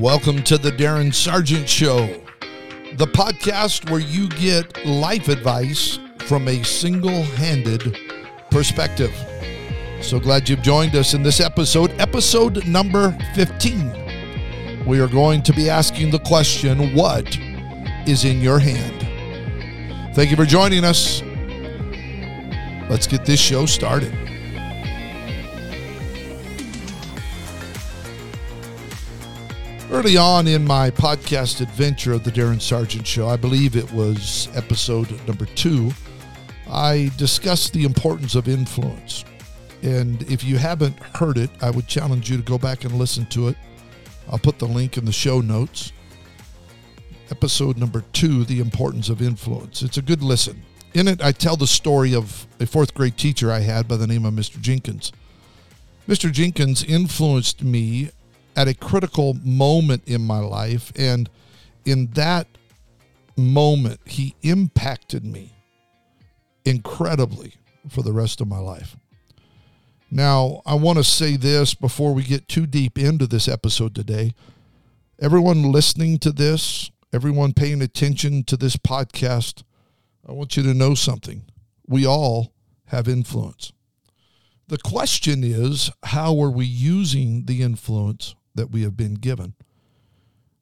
Welcome to The Darin Sargent Show, the podcast where you get life advice from a single-handed perspective. So glad you've joined us in this episode number 15. We are going to be asking the question, what is in your hand? Thank you for joining us. Let's get this show started. Early on in my podcast adventure of The Darin Sargent Show, I believe it was episode number 2, I discussed the importance of influence. And if you haven't heard it, I would challenge you to go back and listen to it. I'll put the link in the show notes. Episode number 2, The Importance of Influence. It's a good listen. In it, I tell the story of a fourth grade teacher I had by the name of Mr. Jenkins. Mr. Jenkins influenced me at a critical moment in my life, and in that moment, he impacted me incredibly for the rest of my life. Now, I want to say this before we get too deep into this episode today. Everyone listening to this, everyone paying attention to this podcast, I want you to know something. We all have influence. The question is, how are we using the influence that we have been given?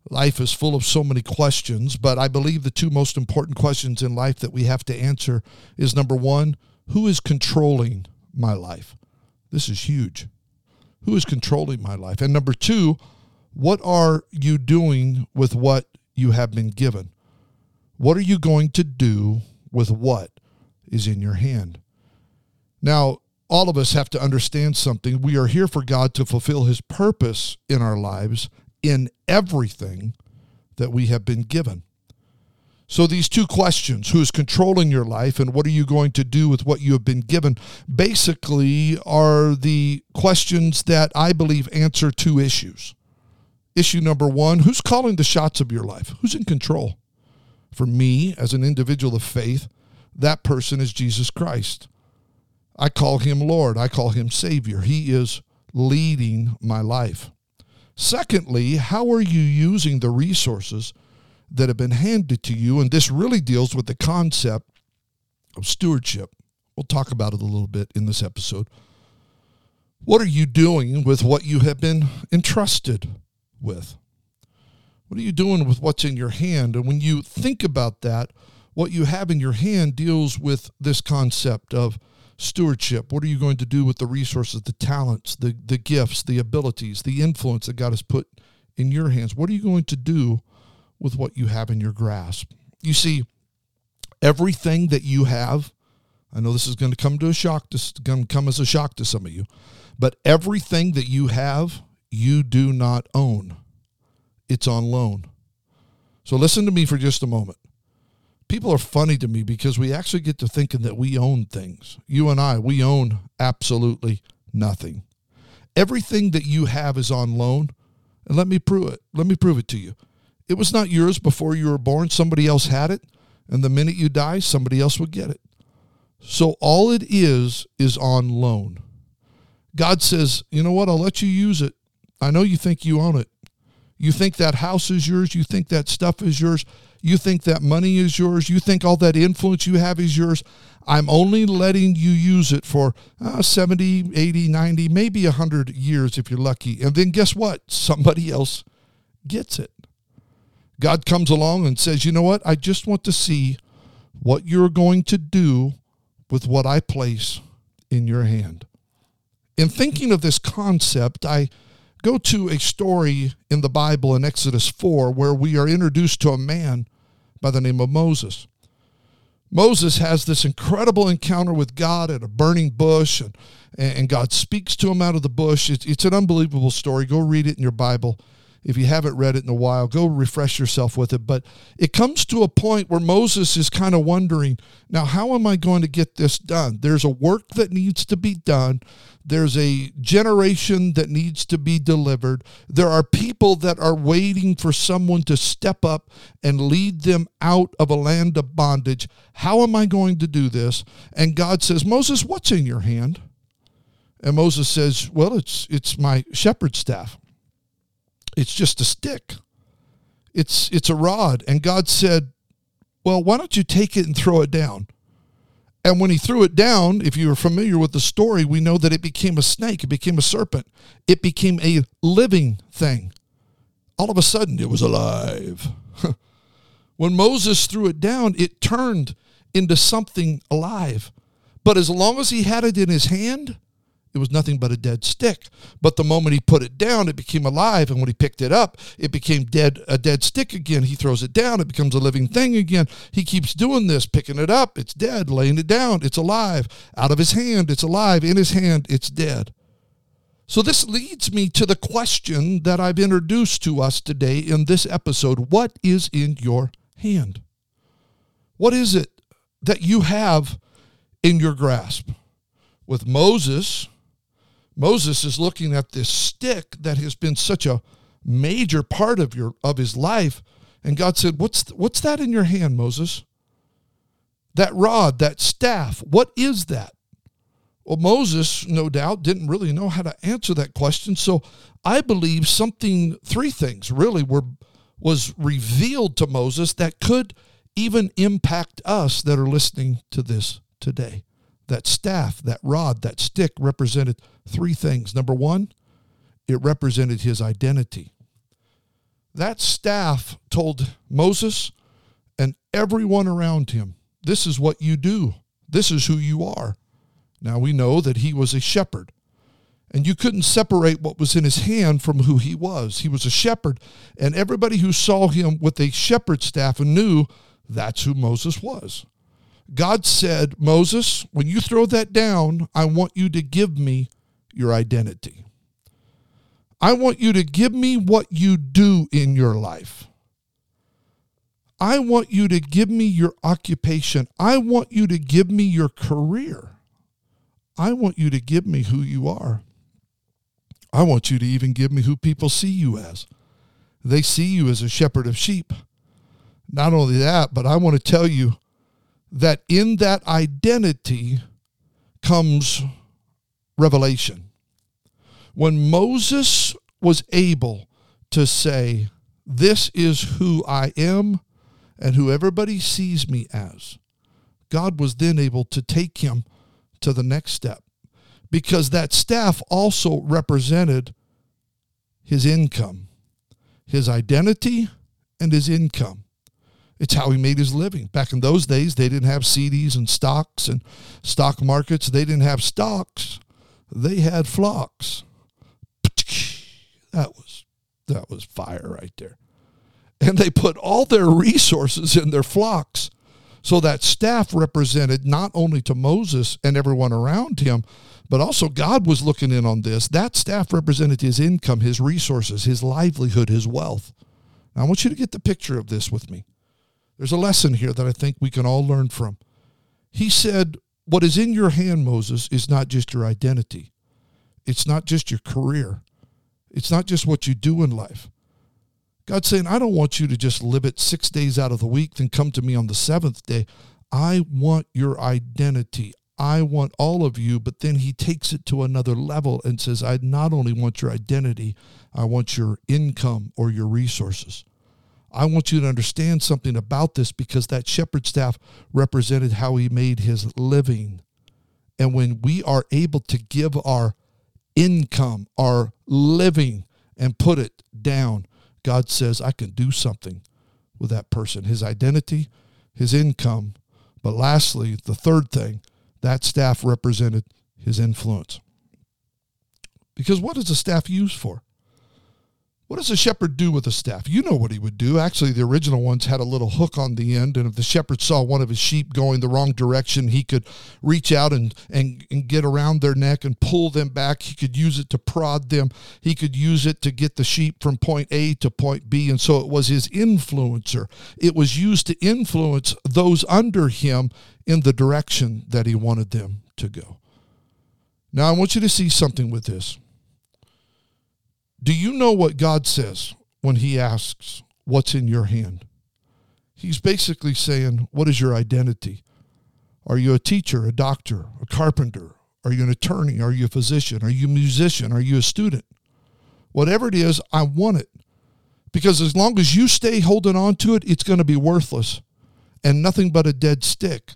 Life is full of so many questions, but I believe the two most important questions in life that we have to answer is, number one, who is controlling my life? This is huge. Who is controlling my life? And number two, what are you doing with what you have been given? What are you going to do with what is in your hand? Now, all of us have to understand something. We are here for God to fulfill his purpose in our lives in everything that we have been given. So these two questions, who is controlling your life and what are you going to do with what you have been given, basically are the questions that I believe answer two issues. Issue number one, who's calling the shots of your life? Who's in control? For me, as an individual of faith, that person is Jesus Christ. I call him Lord. I call him Savior. He is leading my life. Secondly, how are you using the resources that have been handed to you? And this really deals with the concept of stewardship. We'll talk about it a little bit in this episode. What are you doing with what you have been entrusted with? What are you doing with what's in your hand? And when you think about that, what you have in your hand deals with this concept of stewardship. What are you going to do with the resources, the talents, the gifts, the abilities, the influence that God has put in your hands? What are you going to do with what you have in your grasp? You see, everything that you have, I know this is going to come to a shock, this is going to come as a shock to some of you, but everything that you have, you do not own. It's on loan. So listen to me for just a moment. People are funny to me because we actually get to thinking that we own things. You and I, we own absolutely nothing. Everything that you have is on loan, and let me prove it. Let me prove it to you. It was not yours before you were born. Somebody else had it, and the minute you die, somebody else will get it. So all it is on loan. God says, you know what? I'll let you use it. I know you think you own it. You think that house is yours. You think that stuff is yours. You think that money is yours. You think all that influence you have is yours. I'm only letting you use it for 70, 80, 90, maybe 100 years if you're lucky. And then guess what? Somebody else gets it. God comes along and says, you know what? I just want to see what you're going to do with what I place in your hand. In thinking of this concept, I go to a story in the Bible in Exodus 4 where we are introduced to a man by the name of Moses. Moses has this incredible encounter with God at a burning bush, and God speaks to him out of the bush. It's an unbelievable story. Go read it in your Bible. If you haven't read it in a while, go refresh yourself with it. But it comes to a point where Moses is kind of wondering, now, how am I going to get this done? There's a work that needs to be done. There's a generation that needs to be delivered. There are people that are waiting for someone to step up and lead them out of a land of bondage. How am I going to do this? And God says, Moses, what's in your hand? And Moses says, well, it's my shepherd's staff. It's just a stick. It's a rod. And God said, well, why don't you take it and throw it down? And when he threw it down, if you are familiar with the story, we know that it became a snake. It became a serpent. It became a living thing. All of a sudden, it was alive. When Moses threw it down, it turned into something alive. But as long as he had it in his hand, it was nothing but a dead stick. But the moment he put it down, it became alive. And when he picked it up, it became a dead stick again. He throws it down. It becomes a living thing again. He keeps doing this, picking it up. It's dead. Laying it down. It's alive. Out of his hand, it's alive. In his hand, it's dead. So this leads me to the question that I've introduced to us today in this episode. What is in your hand? What is it that you have in your grasp? With Moses, Moses is looking at this stick that has been such a major part of his life, and God said, "What's that in your hand, Moses? That rod, that staff, what is that?" Well, Moses, no doubt, didn't really know how to answer that question, so I believe three things really was revealed to Moses that could even impact us that are listening to this today. That staff, that rod, that stick represented three things. Number one, it represented his identity. That staff told Moses and everyone around him, this is what you do. This is who you are. Now we know that he was a shepherd, and you couldn't separate what was in his hand from who he was. He was a shepherd, and everybody who saw him with a shepherd's staff knew that's who Moses was. God said, Moses, when you throw that down, I want you to give me your identity. I want you to give me what you do in your life. I want you to give me your occupation. I want you to give me your career. I want you to give me who you are. I want you to even give me who people see you as. They see you as a shepherd of sheep. Not only that, but I want to tell you, that in that identity comes revelation. When Moses was able to say, this is who I am and who everybody sees me as, God was then able to take him to the next step, because that staff also represented his income, his identity, and his income. It's how he made his living. Back in those days, they didn't have CDs and stocks and stock markets. They didn't have stocks. They had flocks. That was fire right there. And they put all their resources in their flocks. So that staff represented not only to Moses and everyone around him, but also God was looking in on this. That staff represented his income, his resources, his livelihood, his wealth. Now, I want you to get the picture of this with me. There's a lesson here that I think we can all learn from. He said, what is in your hand, Moses, is not just your identity. It's not just your career. It's not just what you do in life. God's saying, I don't want you to just live it 6 days out of the week, then come to me on the seventh day. I want your identity. I want all of you. But then he takes it to another level and says, I not only want your identity, I want your income or your resources. I want you to understand something about this, because that shepherd staff represented how he made his living. And when we are able to give our income, our living, and put it down, God says, I can do something with that person, his identity, his income. But lastly, the third thing, that staff represented his influence. Because what is a staff used for? What does a shepherd do with a staff? You know what he would do. Actually, the original ones had a little hook on the end, and if the shepherd saw one of his sheep going the wrong direction, he could reach out and get around their neck and pull them back. He could use it to prod them. He could use it to get the sheep from point A to point B, and so it was his influencer. It was used to influence those under him in the direction that he wanted them to go. Now, I want you to see something with this. Do you know what God says when he asks, what's in your hand? He's basically saying, what is your identity? Are you a teacher, a doctor, a carpenter? Are you an attorney? Are you a physician? Are you a musician? Are you a student? Whatever it is, I want it. Because as long as you stay holding on to it, it's going to be worthless and nothing but a dead stick.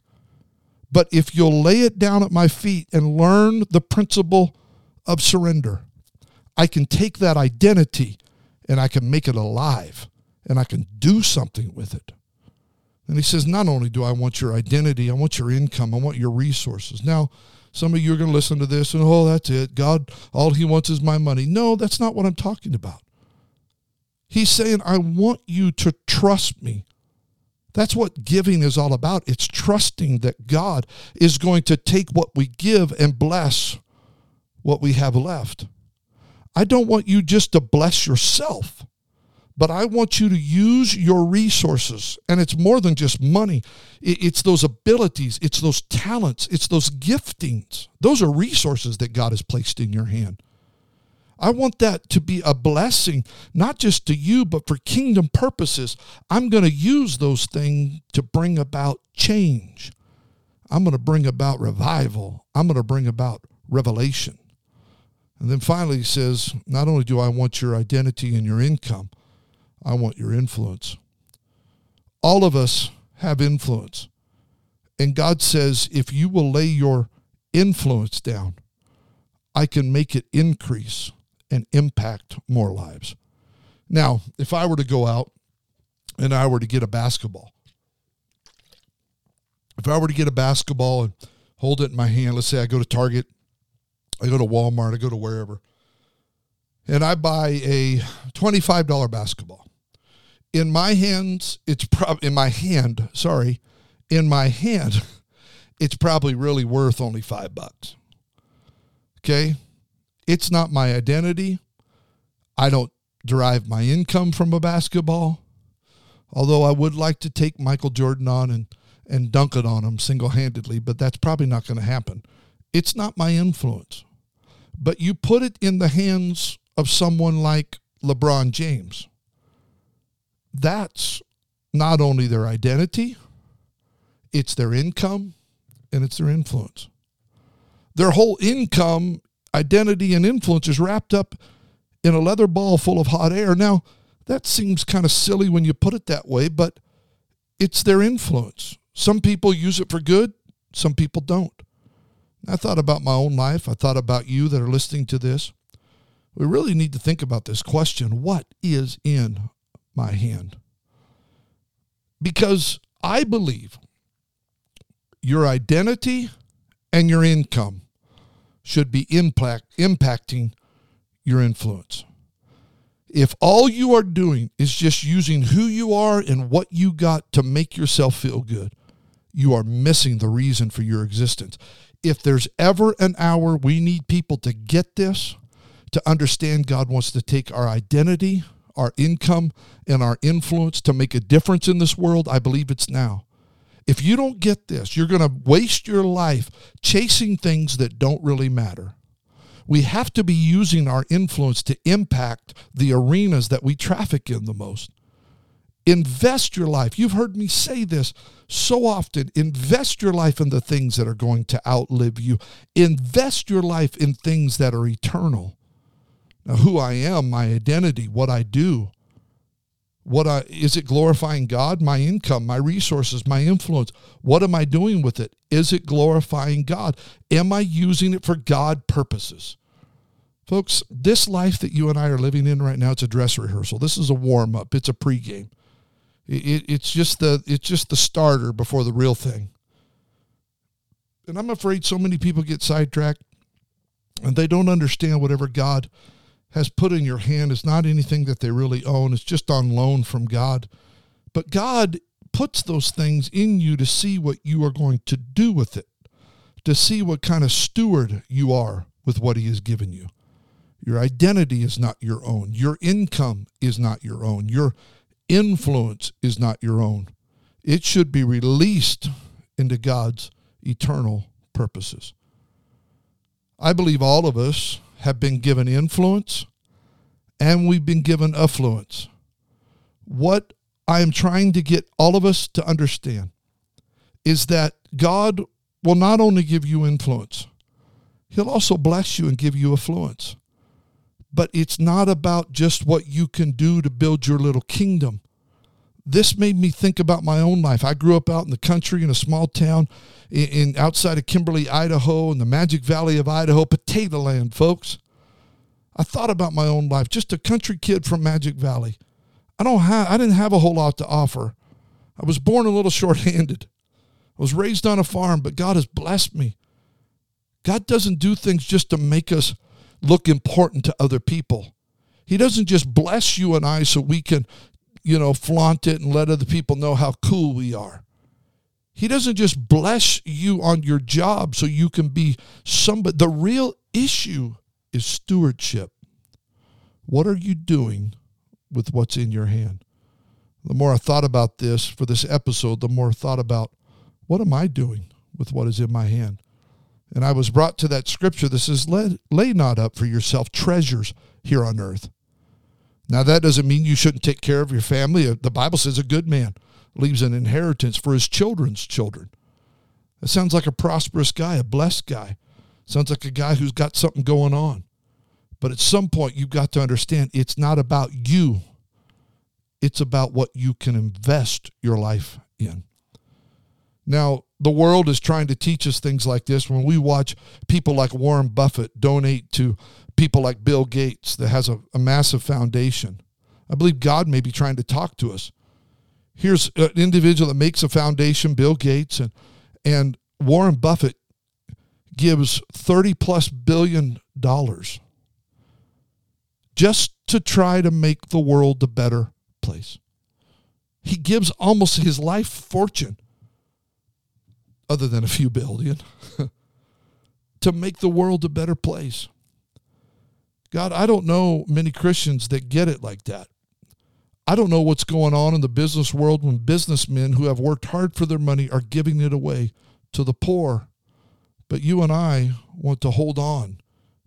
But if you'll lay it down at my feet and learn the principle of surrender, I can take that identity and I can make it alive and I can do something with it. And he says, not only do I want your identity, I want your income, I want your resources. Now, some of you are going to listen to this and, oh, that's it. God, all he wants is my money. No, that's not what I'm talking about. He's saying, I want you to trust me. That's what giving is all about. It's trusting that God is going to take what we give and bless what we have left. I don't want you just to bless yourself, but I want you to use your resources. And it's more than just money. It's those abilities. It's those talents. It's those giftings. Those are resources that God has placed in your hand. I want that to be a blessing, not just to you, but for kingdom purposes. I'm going to use those things to bring about change. I'm going to bring about revival. I'm going to bring about revelation. And then finally he says, not only do I want your identity and your income, I want your influence. All of us have influence. And God says, if you will lay your influence down, I can make it increase and impact more lives. Now, if I were to go out and I were to get a basketball, and hold it in my hand, let's say I go to Target, I go to Walmart, I go to wherever, and I buy a $25 basketball. In my hand, it's probably really worth only $5. Okay? It's not my identity. I don't derive my income from a basketball, although I would like to take Michael Jordan on and dunk it on him single-handedly, but that's probably not going to happen. It's not my influence. But you put it in the hands of someone like LeBron James. That's not only their identity, it's their income, and it's their influence. Their whole income, identity, and influence is wrapped up in a leather ball full of hot air. Now, that seems kind of silly when you put it that way, but it's their influence. Some people use it for good, some people don't. I thought about my own life. I thought about you that are listening to this. We really need to think about this question. What is in my hand? Because I believe your identity and your income should be impacting your influence. If all you are doing is just using who you are and what you got to make yourself feel good, you are missing the reason for your existence. If there's ever an hour we need people to get this, to understand God wants to take our identity, our income, and our influence to make a difference in this world, I believe it's now. If you don't get this, you're going to waste your life chasing things that don't really matter. We have to be using our influence to impact the arenas that we traffic in the most. Invest your life. You've heard me say this so often. Invest your life in the things that are going to outlive you. Invest your life in things that are eternal. Now, who I am, my identity, what I do, is it glorifying God? My income, my resources, my influence. What am I doing with it? Is it glorifying God? Am I using it for God purposes? Folks, this life that you and I are living in right now, it's a dress rehearsal. This is a warm-up. It's a pregame. It's just the starter before the real thing. And I'm afraid so many people get sidetracked and they don't understand whatever God has put in your hand is not anything that they really own. It's just on loan from God. But God puts those things in you to see what you are going to do with it, to see what kind of steward you are with what he has given you. Your identity is not your own. Your income is not your own. Your influence is not your own. It should be released into God's eternal purposes. I believe all of us have been given influence and we've been given affluence. What I am trying to get all of us to understand is that God will not only give you influence, he'll also bless you and give you affluence. But it's not about just what you can do to build your little kingdom. This made me think about my own life. I grew up out in the country in a small town in outside of Kimberly, Idaho, in the Magic Valley of Idaho, potato land, folks. I thought about my own life, just a country kid from Magic Valley. I didn't have a whole lot to offer. I was born a little short-handed. I was raised on a farm, but God has blessed me. God doesn't do things just to make us look important to other people. He doesn't just bless you and I so we can flaunt it and let other people know how cool we are. He doesn't just bless you on your job so you can be somebody. The real issue is stewardship. What are you doing with what's in your hand? The more I thought about this for this episode, the more I thought about, what am I doing with what is in my hand? And I was brought to that scripture that says, lay not up for yourself treasures here on earth. Now, that doesn't mean you shouldn't take care of your family. The Bible says a good man leaves an inheritance for his children's children. That sounds like a prosperous guy, a blessed guy. Sounds like a guy who's got something going on. But at some point, you've got to understand it's not about you. It's about what you can invest your life in. Now, the world is trying to teach us things like this. When we watch people like Warren Buffett donate to people like Bill Gates that has a massive foundation, I believe God may be trying to talk to us. Here's an individual that makes a foundation, Bill Gates, and Warren Buffett gives $30+ billion just to try to make the world a better place. He gives almost his life fortune, other than a few billion, to make the world a better place. God, I don't know many Christians that get it like that. I don't know what's going on in the business world when businessmen who have worked hard for their money are giving it away to the poor. But you and I want to hold on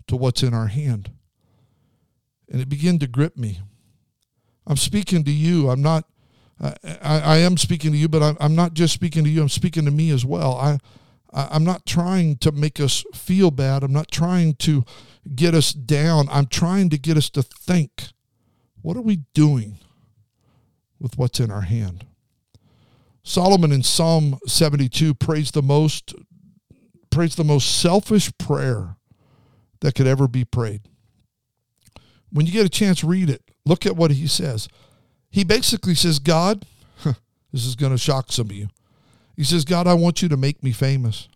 to what's in our hand. And it began to grip me. I'm speaking to you. I'm not, I am speaking to you, but I'm not just speaking to you. I'm speaking to me as well. I'm not trying to make us feel bad. I'm not trying to get us down. I'm trying to get us to think, what are we doing with what's in our hand? Solomon in Psalm 72 prays the most selfish prayer that could ever be prayed. When you get a chance, read it. Look at what he says. He basically says, God, this is going to shock some of you. He says, God, I want you to make me famous.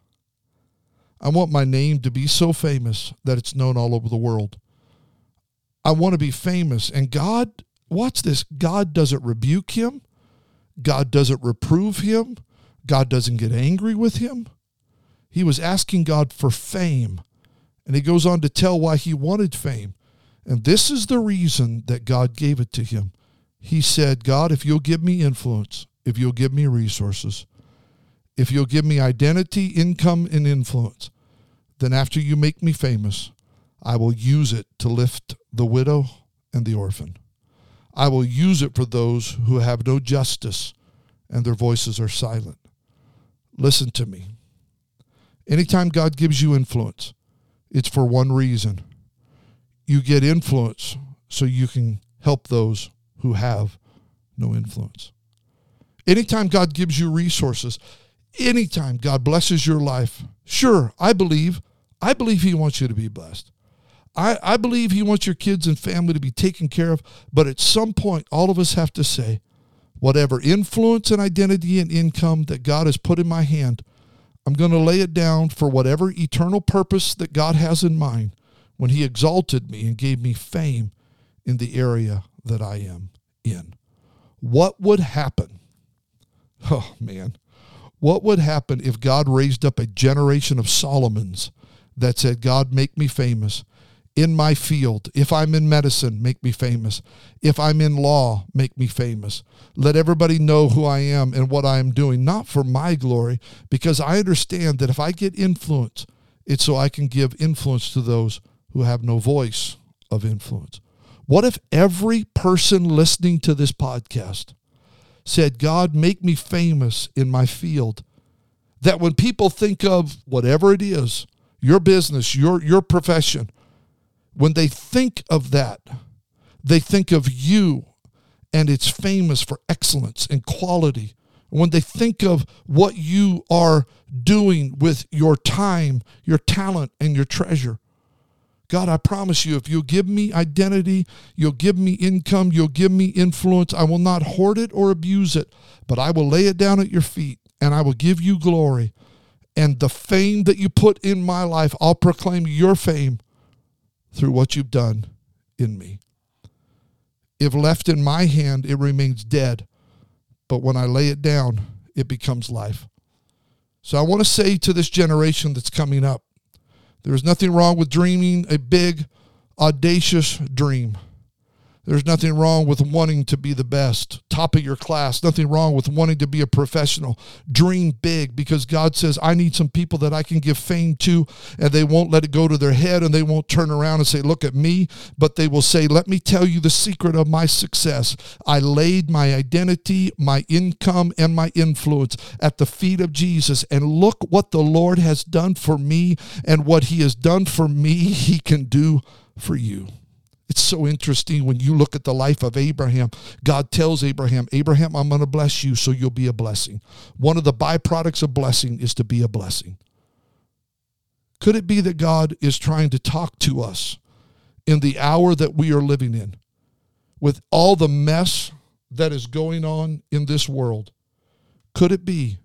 I want my name to be so famous that it's known all over the world. I want to be famous. And God, watch this, God doesn't rebuke him. God doesn't reprove him. God doesn't get angry with him. He was asking God for fame. And he goes on to tell why he wanted fame. And this is the reason that God gave it to him. He said, God, if you'll give me influence, if you'll give me resources, if you'll give me identity, income, and influence, then after you make me famous, I will use it to lift the widow and the orphan. I will use it for those who have no justice and their voices are silent. Listen to me. Anytime God gives you influence, it's for one reason. You get influence so you can help those who have no influence. Anytime God gives you resources, anytime God blesses your life, sure, I believe he wants you to be blessed. I believe he wants your kids and family to be taken care of, but at some point, all of us have to say, whatever influence and identity and income that God has put in my hand, I'm going to lay it down for whatever eternal purpose that God has in mind when he exalted me and gave me fame in the area that I am in. What would happen? Oh, man. What would happen if God raised up a generation of Solomons that said, God, make me famous in my field. If I'm in medicine, make me famous. If I'm in law, make me famous. Let everybody know who I am and what I am doing, not for my glory, because I understand that if I get influence, it's so I can give influence to those who have no voice of influence. What if every person listening to this podcast said, God, make me famous in my field, that when people think of whatever it is, your business, your profession, When they think of that, they think of you, and it's famous for excellence and quality. When they think of what you are doing with your time, your talent, and your treasure, God, I promise you, if you'll give me identity, you'll give me income, you'll give me influence, I will not hoard it or abuse it, but I will lay it down at your feet, and I will give you glory. And the fame that you put in my life, I'll proclaim your fame through what you've done in me. If left in my hand, it remains dead. But when I lay it down, it becomes life. So I want to say to this generation that's coming up, there's nothing wrong with dreaming a big, audacious dream. There's nothing wrong with wanting to be the best, top of your class. Nothing wrong with wanting to be a professional. Dream big, because God says, I need some people that I can give fame to, and they won't let it go to their head, and they won't turn around and say, look at me, but they will say, let me tell you the secret of my success. I laid my identity, my income, and my influence at the feet of Jesus, and look what the Lord has done for me, and what he has done for me, he can do for you. It's so interesting when you look at the life of Abraham. God tells Abraham, Abraham, I'm going to bless you so you'll be a blessing. One of the byproducts of blessing is to be a blessing. Could it be that God is trying to talk to us in the hour that we are living in, with all the mess that is going on in this world? Could it be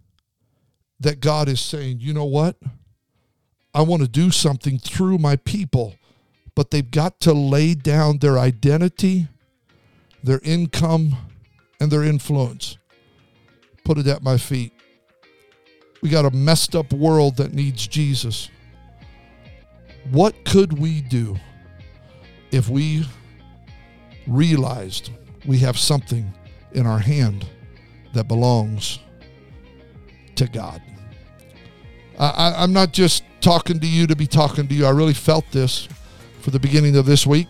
that God is saying, you know what? I want to do something through my people, but they've got to lay down their identity, their income, and their influence. Put it at my feet. We got a messed up world that needs Jesus. What could we do if we realized we have something in our hand that belongs to God? I'm not just talking to you to be talking to you. I really felt this. For the beginning of this week,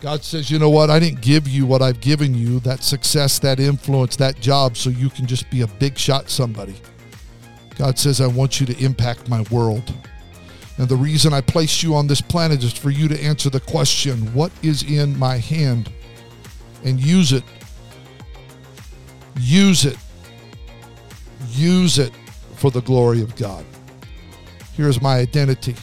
God says, you know what? I didn't give you what I've given you, that success, that influence, that job, so you can just be a big shot somebody. God says, I want you to impact my world. And the reason I placed you on this planet is for you to answer the question, what is in my hand? And use it. Use it. Use it for the glory of God. Here's my identity.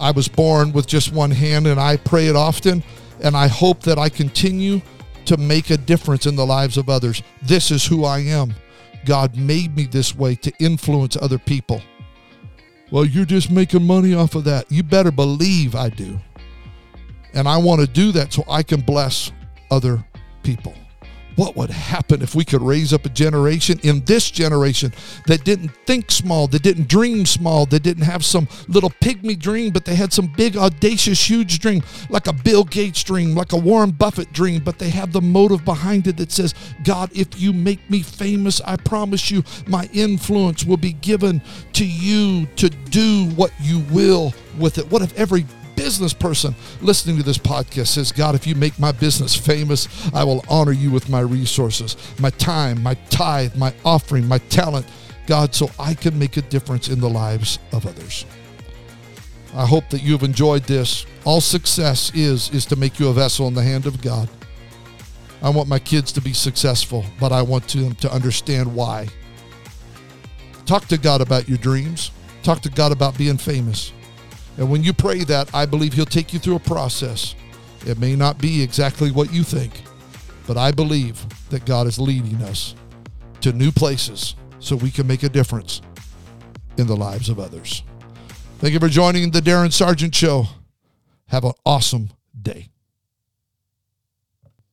I was born with just one hand, and I pray it often, and I hope that I continue to make a difference in the lives of others. This is who I am. God made me this way to influence other people. Well, you're just making money off of that. You better believe I do. And I want to do that so I can bless other people. What would happen if we could raise up a generation in this generation that didn't think small, that didn't dream small, that didn't have some little pygmy dream, but they had some big, audacious, huge dream, like a Bill Gates dream, like a Warren Buffett dream, but they have the motive behind it that says, God, if you make me famous, I promise you my influence will be given to you to do what you will with it. What if every business person listening to this podcast says, God, if you make my business famous, I will honor you with my resources, my time, my tithe, my offering, my talent, God, so I can make a difference in the lives of others. I hope that you've enjoyed this. All success is to make you a vessel in the hand of God. I want my kids to be successful, but I want them to understand why. Talk to God about your dreams. Talk to God about being famous. And when you pray that, I believe he'll take you through a process. It may not be exactly what you think, but I believe that God is leading us to new places so we can make a difference in the lives of others. Thank you for joining the Darin Sargent Show. Have an awesome day.